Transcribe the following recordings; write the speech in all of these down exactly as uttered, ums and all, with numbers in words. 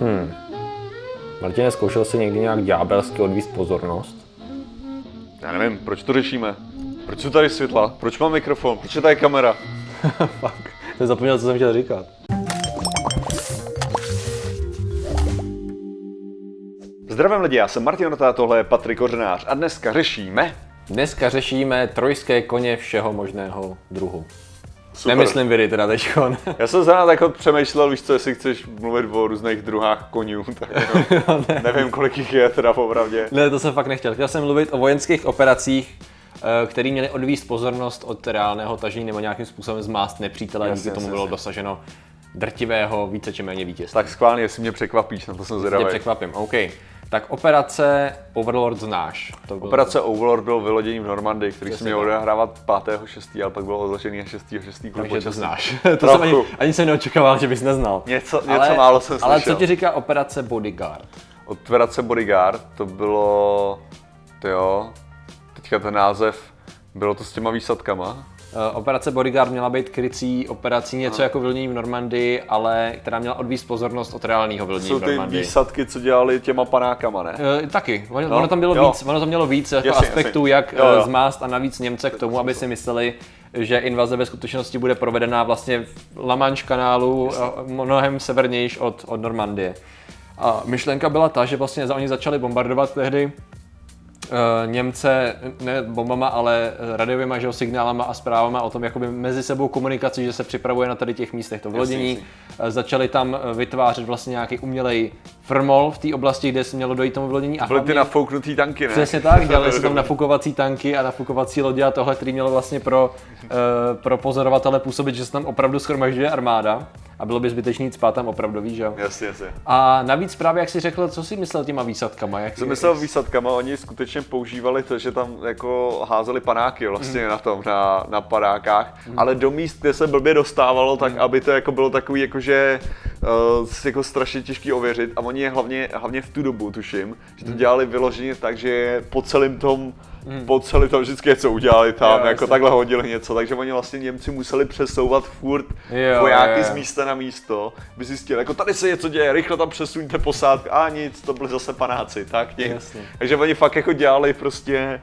Hmm. Martine, zkoušel jsi někdy nějak ďábelsky odvíst pozornost? Já nevím, proč to řešíme? Proč jsou tady světla? Proč mám mikrofon? Proč je tady kamera? Fuck, jsem zapomněl, co jsem chtěl říkat. Zdravím lidi, já jsem Martin Rota, tohle je Patrik Kořenář a dneska řešíme... Dneska řešíme trojské koně všeho možného druhu. Super. Nemyslím vidy teda teďkon. Já jsem zrovna tak přemýšlel, víš co, jestli chceš mluvit o různých druhách konů, tak no, no, ne. Nevím, kolik jich je teda popravdě. Ne, to jsem fakt nechtěl. Chtěl jsem mluvit o vojenských operacích, které měly odvíst pozornost od reálného tažení nebo nějakým způsobem zmást nepřítele, jasně, díky jasně, tomu bylo jasně. dosaženo drtivého více či méně vítězství. Tak skválně, jestli mě překvapíš, na to jsem zvědavý. Mě překvapím, OK. Tak operace Overlord znáš. To bylo operace to. Overlord bylo vylodění v Normandii, který se měl odehrávat pátého šestého, ale pak bylo označený šestého šestého kvůli počasí. Takže to znáš. To jsem ani, ani jsem neočekával, že bys neznal. Něco, něco ale, málo jsem slyšel. Ale co ti říká operace Bodyguard? Operace Bodyguard to bylo... To jo, teďka ten název. Bylo to s těma výsadkama? Operace Bodyguard měla být krycí operací něco jako vlnění v Normandii, ale která měla odvíst pozornost od reálného vlnění v Normandii. Jsou ty výsadky, co dělali těma panákama, ne? E, taky. Ono, no, ono, tam bylo víc, ono tam mělo víc jasný, aspektů, jasný. jak jo, jo. zmást a navíc Němce k tomu, aby si mysleli, že invaze ve skutečnosti bude provedená vlastně v La Manche kanálu mnohem severnější od, od Normandie. A myšlenka byla ta, že vlastně oni začali bombardovat tehdy Němce, ne bombama, ale radiovýma, že jo, signálama a zprávama o tom jakoby mezi sebou komunikaci, že se připravuje na tady těch místech to vlodění. Začali tam vytvářet vlastně nějaký umělej frmol v té oblasti, kde se mělo dojít tomu vlodění. Byly ty nafouknutý tanky, ne? Přesně tak, dělali se tam nafukovací tanky a nafukovací lodě a tohle, který mělo vlastně pro, pro pozorovatele působit, že se tam opravdu shromažďuje armáda. A bylo by zbytečný jít spát tam opravdový, že jo? Jasně, jasně. A navíc právě, jak jsi řekl, co jsi myslel těma výsadkama? Jak jsem myslel výsadkama, oni skutečně používali to, že tam jako házeli panáky vlastně mm. na tom, na, na panákách, mm. ale do míst, kde se blbě dostávalo, tak mm. aby to jako bylo takový jakože uh, jako strašně těžký ověřit a oni je hlavně, hlavně v tu dobu, tuším, že to mm. dělali vyloženě tak, že po celém tom Hmm. po celý to vždycky něco udělali tam, jo, jako takhle hodili něco, takže oni vlastně Němci museli přesouvat furt jo, vojáky jo. z místa na místo, by zjistili, jako tady se něco děje, rychle tam přesuňte posádku, a nic, to byli zase panáci, tak nic. Jasně. Takže oni fakt jako dělali prostě,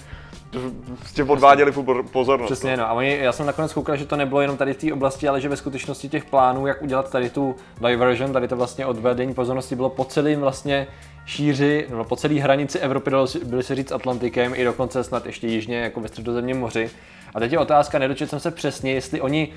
prostě odváděli pozornost. Přesně no, a oni, já jsem nakonec koukal, že to nebylo jenom tady v té oblasti, ale že ve skutečnosti těch plánů, jak udělat tady tu diversion, tady to vlastně odvedení pozornosti bylo po celým vlastně šíři, no, po celé hranici Evropy, byli se říct Atlantikem, i dokonce snad ještě jižně, jako ve Středozemním moři. A teď je otázka, nedočetl jsem se přesně, jestli oni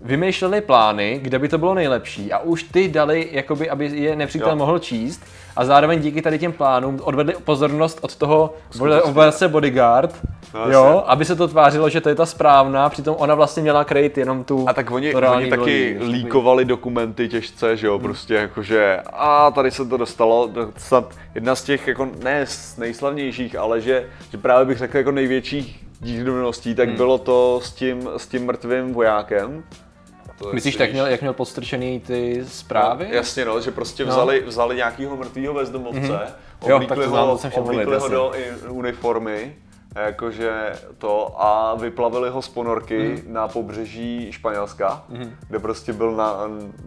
vymýšleli plány, kde by to bylo nejlepší a už ty dali, jakoby, aby je nepřítel jo. mohl číst a zároveň díky tady těm plánům odvedli pozornost od toho operace Bodyguard, no, jo, aby se to tvářilo, že to je ta správná, přitom ona vlastně měla krejt jenom tu... A tak oni, oni taky vlodí, líkovali dokumenty těžce, že jo, prostě hmm. jakože a tady se to dostalo, snad jedna z těch jako ne nejslavnějších, ale že, že právě bych řekl jako největších dílčích tak hmm. bylo to s tím, s tím mrtvým vojákem. Myslíš, tak měl, jak měl podstrčený ty zprávy? No, jasně, no, že prostě vzali, no. vzali nějakého mrtvého bezdomovce, mm-hmm. oblíkli ho, oblíkli ho do uniformy, jakože to, a vyplavili ho z ponorky mm-hmm. na pobřeží Španělska, mm-hmm. kde prostě byl na,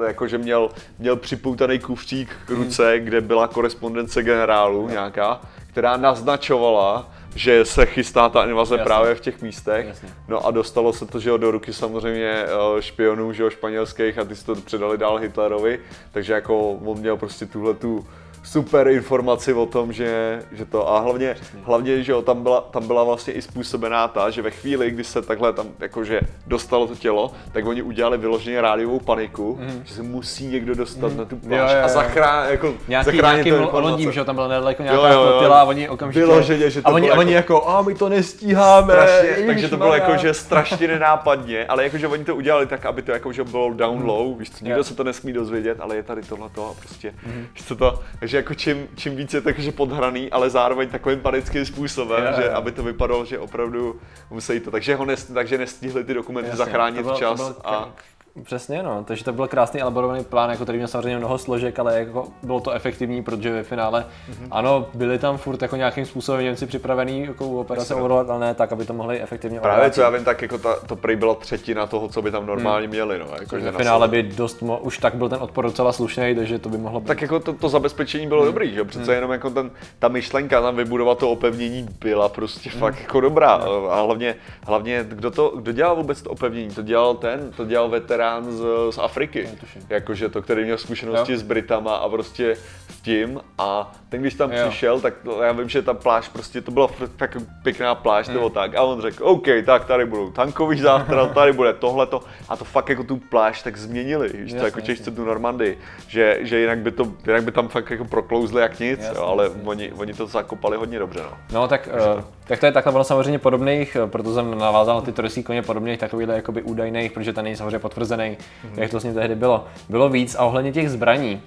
jakože měl, měl připoutaný kufřík k ruce, mm-hmm. kde byla korespondence generálu no. nějaká, která naznačovala, že se chystá ta invaze jasně. právě v těch místech. Jasně. No a dostalo se to, že jo, do ruky samozřejmě špionů, že jo, španělských a ty si to předali dál Hitlerovi, takže jako on měl prostě tuhle tu super informaci o tom, že, že to a hlavně, hlavně že jo, tam byla, tam byla vlastně i způsobená ta, že ve chvíli, kdy se takhle tam jakože dostalo to tělo, tak oni udělali vyloženě rádiovou paniku, mm. že se musí někdo dostat mm. na tu pláž a zachránit jako zachránit to informace. Že tam byla nedaleko nějaká flotila a oni okamžitě vyloženě, že to a oni, jako, oni jako a my to nestíháme. Strašně, takže to bylo jako že strašně nenápadně, ale jakože oni to udělali tak, aby to jakože bylo down low, víš co, nikdo yeah. se to nesmí dozvědět, ale je tady tohle to a prostě mm. že to že jako čím, čím víc je takže podhraný, ale zároveň takovým panickým způsobem, yeah, že yeah. aby to vypadalo, že opravdu musí to. Takže ho nest, takže nestihli ty dokumenty Jasně, zachránit včas. A... Přesně, no. Takže to byl krásný elaborovaný plán, jako který měl samozřejmě mnoho složek, ale jako bylo to efektivní, protože ve finále mm-hmm. ano, byli tam furt jako nějakým způsobem Němci připravení jako operace Overlord, ale ne tak, aby to mohli efektivně ovládat. Právě co já vím, tak jako ta, to prý bylo třetina toho, co by tam normálně mm. měli, no. Jako že ve finále by dost mo- už tak byl ten odpor docela slušný, takže to by mohlo být. Tak jako to, to zabezpečení bylo mm. dobrý, že přece mm. jenom jako ten, ta myšlenka tam vybudovat to opevnění byla prostě mm. fakt jako dobrá. Mm. A hlavně hlavně kdo to kdo dělal vůbec to opevnění, to dělal ten, to dělal veterán Z, z Afriky, jakože to, který měl zkušenosti jo. s Britama a prostě s tím a ten, když tam jo. přišel, tak já vím, že ta pláž prostě, to byla tak pěkná pláž nebo mm. tak a on řekl, OK, tak tady budou tankový záchran, tady bude tohleto a to fakt jako tu pláž tak změnili, víš, jasně, jako Češce tu Normandii, že, že jinak, by to, jinak by tam fakt jako proklouzli jak nic, jasně, jo, ale jasně, oni, jasně. oni to zakopali hodně dobře. No, no tak, uh, tak to je takhle, bylo samozřejmě podobných, proto jsem navázal na ty trojský koně podobných takovýhle jakoby údajných, protože ten není samozřejmě potvrzený. Mm-hmm. Jak to s ním tehdy bylo. Bylo víc a ohledně těch zbraní,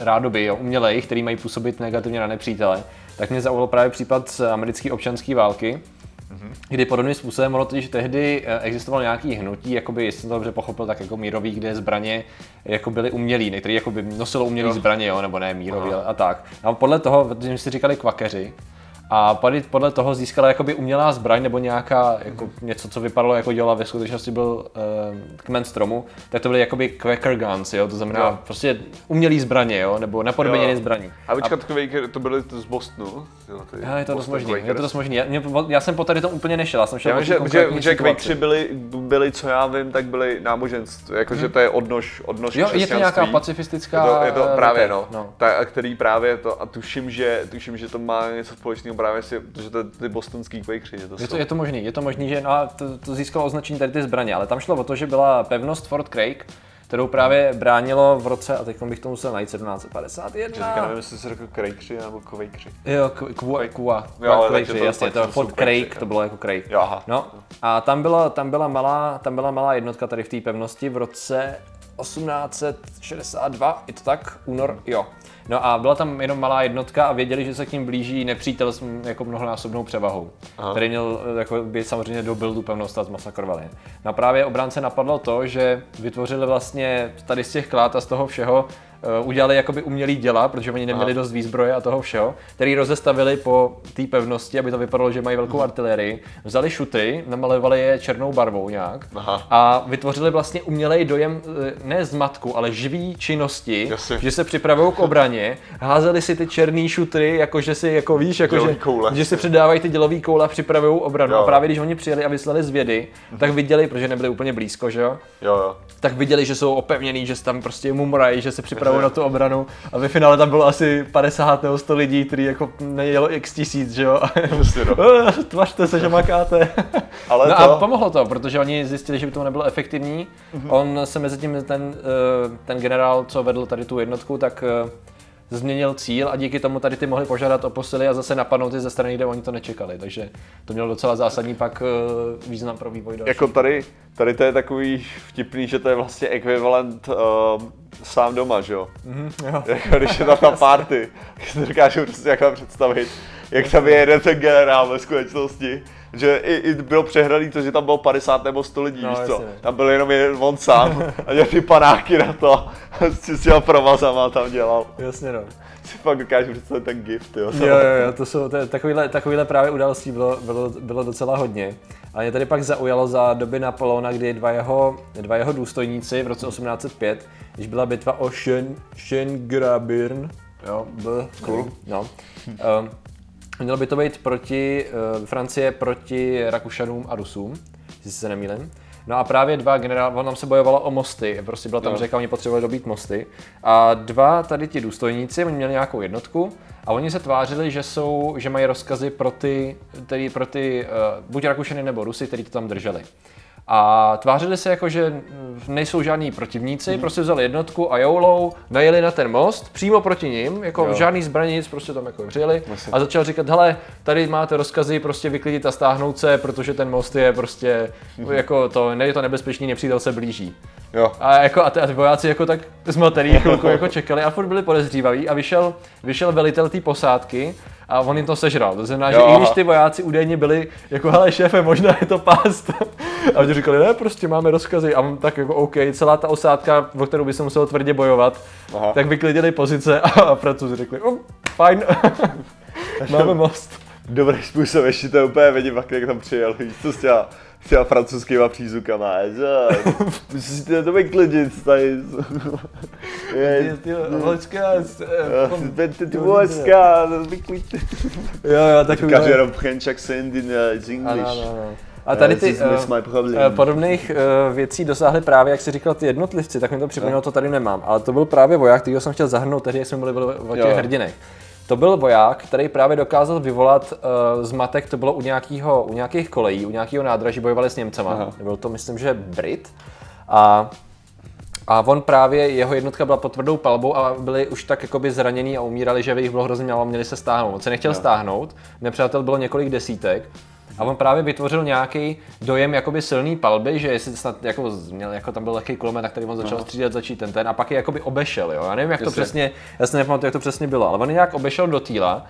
e, rádoby, jo, umělejch, který mají působit negativně na nepřítele, tak mě zaujal právě případ z americké občanské války, mm-hmm. kdy podobným způsobem, ono totiž tehdy existovalo nějaké hnutí, jakoby, jestli jsem to dobře pochopil, tak jako mírový, kde zbraně jako byly umělý, některý jakoby nosilo umělý no. zbraně, jo, nebo ne mírový a tak. A podle toho, protože si říkali kvakeři, a podle toho získala jakoby umělá zbraň nebo nějaká jako něco, co vypadalo jako děla, ve skutečnosti byl e, kmen stromu, tak to byly jakoby quaker guns, jo, to znamená no. prostě umělý zbraně, jo, nebo napodobněné zbraní. A počkat, to byly z Bostonu? Jo, ty já, je to dost možný, je to dost možný. Já, mě, já jsem po tady to úplně nešel, já jsem šel já, že, že, že quakeři byli, byli, co já vím, tak byli náboženství, jakože hmm. to je odnož, odnož jo, křesťanství. Jo, je to nějaká pacifistická... Je to, je to právě, no, no. Ta, který právě to, a tuším, že, tuším, že to má něco společného. Právě si, že to ty bostonský quakeři, že to jsou. Je to, je to možný, je to možný, že no a to, to získalo označení tady ty zbraně, ale tam šlo o to, že byla pevnost Fort Craig, kterou právě bránilo v roce, a teď bych to musel najít, sedmnáct padesát jedna. Říkám, nevím, jestli jsi řekl Craigři nebo Quakeři. Jo, Kua, Quakeři, jasně, to Fort Craig, to bylo jako Craig. Jo, aha. No, a tam byla, tam byla malá, tam byla malá jednotka tady v té pevnosti v roce osmnáct šedesát dva, je to tak? Únor, jo. No a byla tam jenom malá jednotka a věděli, že se k ním blíží nepřítel s jako mnohonásobnou převahou, aha. který měl jako by samozřejmě dobil tu pevnost a zmasakrovali. No a právě obránce napadlo to, že vytvořili vlastně tady z těch klát a z toho všeho uh, udělali jakoby umělý děla, protože oni neměli aha. dost výzbroje a toho všeho, který rozestavili po té pevnosti, aby to vypadalo, že mají velkou aha. artilérii, vzali šuty, namalovali je černou barvou nějak aha. a vytvořili vlastně umělej dojem ne zmatku, ale živý činnosti, jasně. že se připravují k obraně. Házeli si ty černý šutry, jakože si jako víš, jakože že si předávají ty dělový koule, připravují obranu. Jo. A právě když oni přijeli a vyslali zvědy, tak viděli, protože nebyli úplně blízko, že jo? Jo, jo. Tak viděli, že jsou opevněný, že se tam prostě mumrají, že se připravují na tu obranu. A ve finále tam bylo asi padesát nebo sto lidí, kteří jako nejelo x tisíc, že jo? Tvařte se, že makáte. Ale no to... a pomohlo to, protože oni zjistili, že by to nebylo efektivní. Mhm. On se mezi tím ten ten generál, co vedl tady tu jednotku, tak změnil cíl a díky tomu tady ty mohli požádat o posily a zase napadnout ty ze strany, kde oni to nečekali, takže to mělo docela zásadní pak význam pro vývoj další. Jako tady, tady to je takový vtipný, že to je vlastně ekvivalent um, sám doma, že jo? Mm-hmm, jo. Jako když je tam ta party, si dokážu prostě jak představit, jak tam je jeden ten generál ve skutečnosti, že i, i bylo přehraný to, že tam bylo padesát nebo sto lidí, no, víš co? Tam byl jenom jeden on sám a dělal ty panáky na to, s těma provazama tam dělal. Jasně no. Si fakt dokážu představit ten gift, jo? Jo, jo, jo, to jsou, to je, takovýhle, takovýhle právě událostí bylo, bylo, bylo docela hodně. A mě tady pak zaujalo za doby Napoleona, kdy dva jeho, dva jeho důstojníci v roce osmnáct set pět, když byla bitva o Schengrabirn, jo, byl cool, no. Um, Mělo by to být proti uh, Francie proti Rakušanům a Rusům, jestli se nemýlím. No a právě dva generál, on tam se bojovalo o mosty, prostě byla tam no. řeka, oni potřebovali dobít mosty. A dva tady ti důstojníci, oni měli nějakou jednotku a oni se tvářili, že jsou, že mají rozkazy pro ty, tedy pro ty uh, buď Rakušany nebo Rusy, kteří to tam drželi. A tvářili se jako, že nejsou žádní protivníci, mm. prostě vzali jednotku a joulou, najeli na ten most, přímo proti ním, jako jo. žádný zbraně, nic, prostě tam jako vřeli a začal říkat, hele, tady máte rozkazy prostě vyklidit a stáhnout se, protože ten most je prostě, mm. jako to, ne, je to nebezpečný, nepřítel se blíží. Jo. A jako a ty, a ty vojáci jako tak zmatený chvilku jako čekali a furt byli podezřívaví a vyšel, vyšel velitel té posádky a on jim to sežral, to znamená, jo. že i když ty vojáci údajně byli, jako hele šéfe, možná je to pást. A oni říkali, ne, prostě máme rozkazy. A tak jako OK, celá ta osádka, o kterou by se muselo tvrdě bojovat, aha, tak vyklidili pozice a Francouzi řekli, um, fajn, máme most. Dobrý způsob, ještě to úplně vidím, jak tam přijel, co jsi dělal? S těma francouzskýma přízukama, že? Musíte to vyklidit, tady. Vločka, vločka, vyklidit. Jo, jo, takový. Každý jenom Pchenčak Sandy z English. A tady ty uh, podobných uh, věcí dosáhly právě, jak jsi říkal, ty jednotlivci, tak mi to připomnělo, to tady nemám. Ale to byl právě voják, kterýho jsem chtěl zahrnout, tehdy, jak jsme byli o těch hrdinech. To byl voják, který právě dokázal vyvolat uh, zmatek, to bylo u, nějakýho, u nějakých kolejí, u nějakého nádraží, bojovali s Němcema. Aha. Byl to, myslím, že Brit. A, a on právě, jeho jednotka byla pod tvrdou palbou a byli už tak jakoby zranění a umírali, že jich bylo hrozně málo, měli se stáhnout. On se nechtěl jo. stáhnout, nepřátel bylo několik desítek. A on právě vytvořil nějaký dojem jakoby silný palby, že jestli snad jako, měl, jako tam byl takový kulomet, na který on začal střídat, začít ten ten a pak je jakoby obešel, jo. Já nevím, jak Just to přesně, já si nepamatuji, jak to přesně bylo, ale on nějak obešel do týla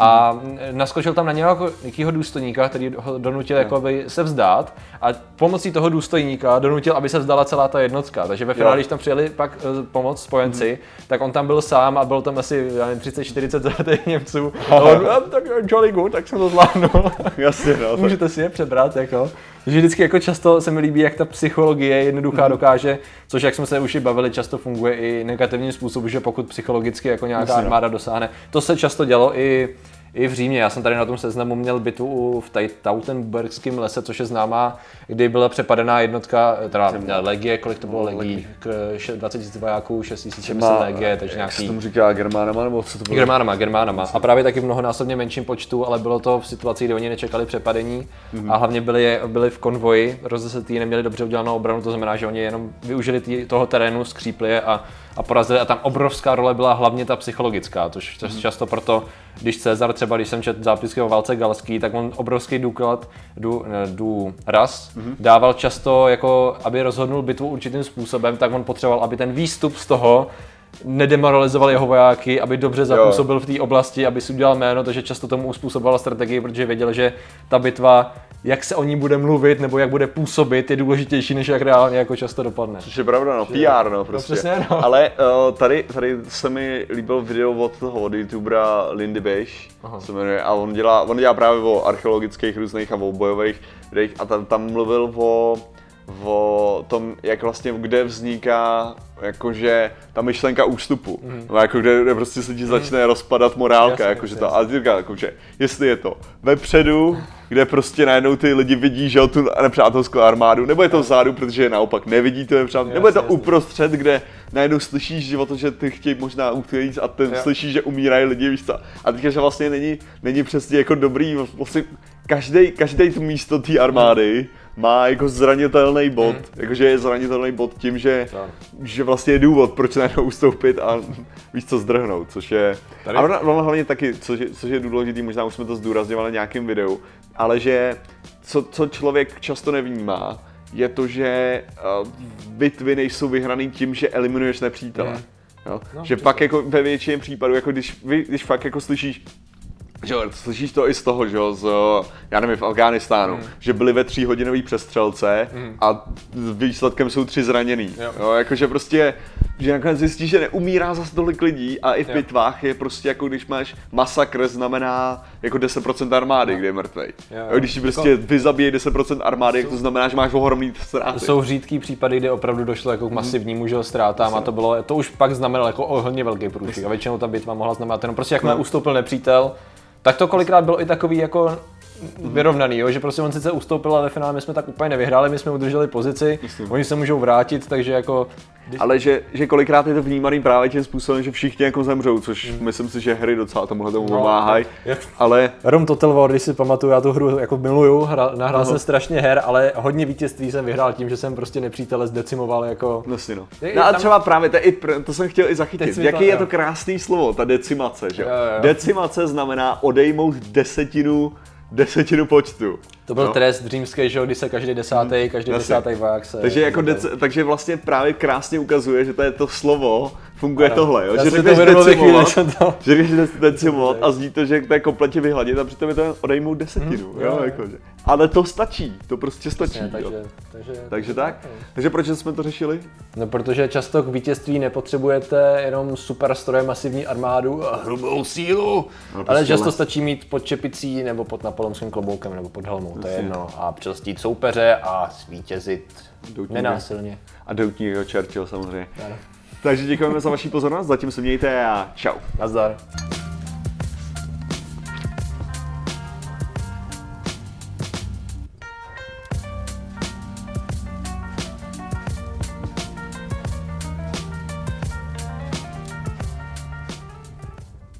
a naskočil tam na nějakého důstojníka, který ho donutil jakoby se vzdát a pomocí toho důstojníka donutil, aby se vzdala celá ta jednotka. Takže ve finále, když tam přijeli pak pomoc spojenci, mm-hmm. tak on tam byl sám a bylo tam asi třicet čtyřicet Němců. A on, tak jolly good, tak jsem to zvládnul. Jasně, no. Můžete si je přebrat, jako. Takže vždycky jako často se mi líbí, jak ta psychologie jednoduchá mm-hmm. dokáže, což jak jsme se už i bavili, často funguje i negativním způsobem, že pokud psychologicky jako nějaká Jasně, armáda no. dosáhne. To se často dělo i I v Římě. Já jsem tady na tom seznamu měl bitvu v Tautenburgském lese, což je známá, kdy byla přepadená jednotka, teda legie, kolik to bylo legí, dvacet tisíc vojáků, šest tisíc sedm set legie, takže nějaký... Jak se tomu říká, Germánama nebo co to bylo? Germánama, Germánama. A právě taky v mnohonásobně menším počtu, ale bylo to v situaci, kdy oni nečekali přepadení mm-hmm. a hlavně byli, byli v konvoji, rozesetí, neměli dobře udělanou obranu, to znamená, že oni jenom využili tý, toho terénu, skřípli je a, a porazili. A tam obrovská role byla hlavně ta psychologická, což mm-hmm. často proto, když Cezar třeba, když jsem četl zápisky o válce galský, tak on obrovský důklad, dů, dů raz, mm-hmm. dával často, jako, aby rozhodnul bitvu určitým způsobem, tak on potřeboval, aby ten výstup z toho nedemoralizoval jeho vojáky, aby dobře zapůsobil jo. v té oblasti, aby si udělal jméno, takže často tomu uspůsoboval strategii, protože věděl, že ta bitva, jak se o ní bude mluvit nebo jak bude působit, je důležitější, než jak reálně jako často dopadne. Což je pravda, no, P R, no, prostě. No, přesně, no. Ale uh, tady, tady se mi líbil video od toho od youtubera Lindy Bejš, se jmenuje, a on dělá, on dělá právě o archeologických různých a o bojových videích a tam, tam mluvil o o tom, jak vlastně, kde vzniká jakože ta myšlenka ústupu, mm. no, jako kde, kde prostě se ti začne mm. rozpadat morálka, jasně, jakože jasně. ta azírka, jakože jestli je to vepředu, kde prostě najednou ty lidi vidí, že tu nepřátelskou armádu, nebo je to vzadu, protože je naopak nevidí to nepřátelství, nebo je to jasně. uprostřed, kde najednou slyšíš, že o to, že ty chtějí možná utíct a ten slyšíš, že umírají lidi, víš co. A teďka, že vlastně není, není přesně jako dobrý, vlastně každej, každej to místo té armády, mm. má jako zranitelný bod, mm. jakože je zranitelný bod tím, že, že vlastně je důvod, proč najednou ustoupit a víš co zdrhnout, což je... Tady? A no, no, hlavně taky, což je, což je důležitý, možná už jsme to zdůrazňovali v nějakém videu, ale že co, co člověk často nevnímá, je to, že uh, bitvy nejsou vyhraný tím, že eliminuješ nepřítele. Mm. No? No, že přesně. pak jako ve většině případů, jako když, když fakt jako slyšíš, že slyšíš to i z toho, že jo, z, já nevím, v Afghánistánu, mm. že byli ve tříhodinový přestřelce mm. a výsledkem jsou tři zraněný. Jo. Jo, jakože prostě, že nakonec zjistíš, že neumírá zase tolik lidí a i v jo. bitvách je prostě jako, když máš masakr, znamená jako deset procent armády, no. kde je mrtvej. Jo, jo. Když prostě vyzabije deset procent armády, jsou... jak to znamená, že máš ohromný ztráty. Jsou řídký případy, kde opravdu došlo jako k masivnímu mm. ztrátám a to bylo, to už pak znamenalo jako hodně velký průšvih a většinou ta bitva mohla znamenat jenom prostě jak no. neustoupil nepřítel. Tak to kolikrát bylo i takový jako vyrovnaný, jo? Že prostě on sice ustoupil, ale ve finále my jsme tak úplně nevyhráli, my jsme udrželi pozici, myslím. Oni se můžou vrátit, takže jako... Když... Ale že, že kolikrát je to vnímaný právě tím způsobem, že všichni jako zemřou, což mm. myslím si, že hry docela tomuhle tomu pomáhají, no, ale... Rom Total War, když si pamatuju, já tu hru jako miluju, hra, nahrál Aha. jsem strašně her, ale hodně vítězství jsem vyhrál tím, že jsem prostě nepřítele zdecimoval jako... Vlastně no. Je, je, no a tam... třeba právě, to, i, to jsem chtěl i zachytit, to, jaký jo. je to krásný slovo, ta decimace, že jo? Jo, jo. Decimace znamená odejmout desetinu desetinu počtu. To byl no. trest římský, že jo, kdy se každý desátý, hmm. každý desátý voják se... Takže, jako dec- takže vlastně právě krásně ukazuje, že to je to slovo, funguje ano. Tohle, jo? Že řekneš decimovat, to... že řekneš decimovat a zní to, že to je kompletně vyhladit a přitom je to odejmou desetinu, hmm. jo? Jako, že. Ale to stačí, to prostě stačí. Jasně, takže, takže, takže tak. tak. Takže proč jsme to řešili? No, protože často k vítězství nepotřebujete jenom super stroje, masivní armádu a hrubou sílu, no, ale často ne. stačí mít pod čepicí nebo pod napoleonským kloboukem nebo pod helmou, to je jedno. A přelstít soupeře a zvítězit nenásilně. A doutního Churchill samozřejmě. Ano. Takže děkujeme za vaši pozornost, zatím se mějte a čau. Nazdar.